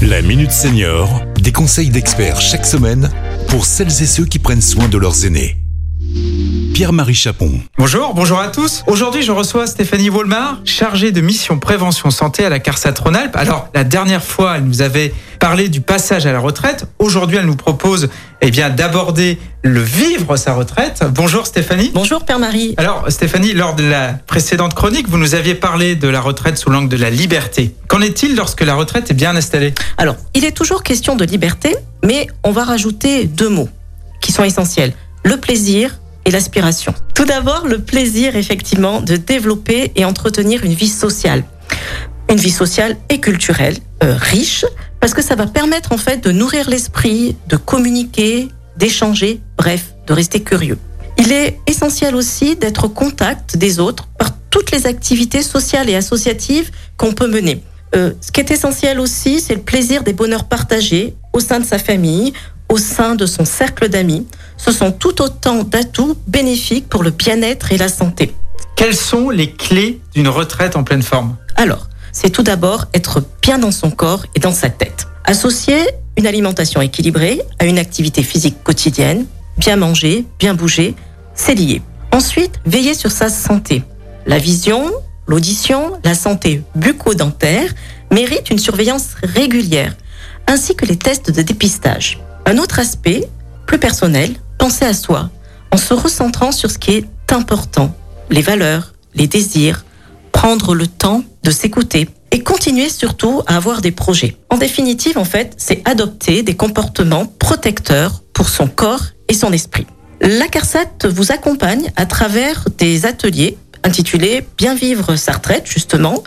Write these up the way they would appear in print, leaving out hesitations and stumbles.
La Minute Senior, des conseils d'experts chaque semaine pour celles et ceux qui prennent soin de leurs aînés. Pierre-Marie Chapon. Bonjour à tous. Aujourd'hui, je reçois Stéphanie Wollemar, chargée de mission prévention santé à la CARSAT Rhône-Alpes. Alors, la dernière fois, elle nous avait parlé du passage à la retraite. Aujourd'hui, elle nous propose d'aborder le vivre sa retraite. Bonjour Stéphanie. Bonjour Pierre-Marie. Alors Stéphanie, lors de la précédente chronique, vous nous aviez parlé de la retraite sous l'angle de la liberté. Qu'en est-il lorsque la retraite est bien installée? Alors, il est toujours question de liberté, mais on va rajouter deux mots qui sont essentiels. Le plaisir et l'aspiration. Tout d'abord, le plaisir, effectivement, de développer et entretenir une vie sociale. Une vie sociale et culturelle, riche, parce que ça va permettre, en fait, de nourrir l'esprit, de communiquer, d'échanger, bref, de rester curieux. Il est essentiel aussi d'être au contact des autres par toutes les activités sociales et associatives qu'on peut mener. Ce qui est essentiel aussi, c'est le plaisir des bonheurs partagés au sein de sa famille, au sein de son cercle d'amis. Ce sont tout autant d'atouts bénéfiques pour le bien-être et la santé. Quelles sont les clés d'une retraite en pleine forme? Alors, c'est tout d'abord être bien dans son corps et dans sa tête. Associer une alimentation équilibrée à une activité physique quotidienne, bien manger, bien bouger, c'est lié. Ensuite, veiller sur sa santé. La vision, l'audition, la santé bucco-dentaire méritent une surveillance régulière, ainsi que les tests de dépistage. Un autre aspect, plus personnel, penser à soi, en se recentrant sur ce qui est important, les valeurs, les désirs, prendre le temps de s'écouter et continuer surtout à avoir des projets. En définitive, en fait, c'est adopter des comportements protecteurs pour son corps et son esprit. La CARSAT vous accompagne à travers des ateliers intitulés « Bien vivre sa retraite », justement.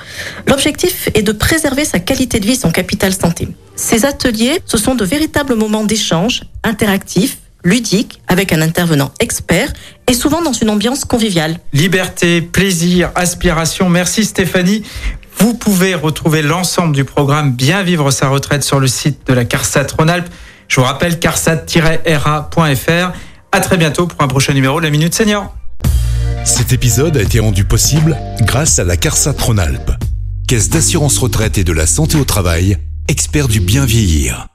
L'objectif est de préserver sa qualité de vie, son capital santé. Ces ateliers, ce sont de véritables moments d'échange, interactifs, ludiques, avec un intervenant expert et souvent dans une ambiance conviviale. Liberté, plaisir, aspiration. Merci Stéphanie. Vous pouvez retrouver l'ensemble du programme Bien vivre sa retraite sur le site de la CARSAT Rhône-Alpes. Je vous rappelle carsat-ra.fr. À très bientôt pour un prochain numéro de La Minute Senior. Cet épisode a été rendu possible grâce à la CARSAT Rhône-Alpes, Caisse d'assurance retraite et de la santé au travail, expert du bien vieillir.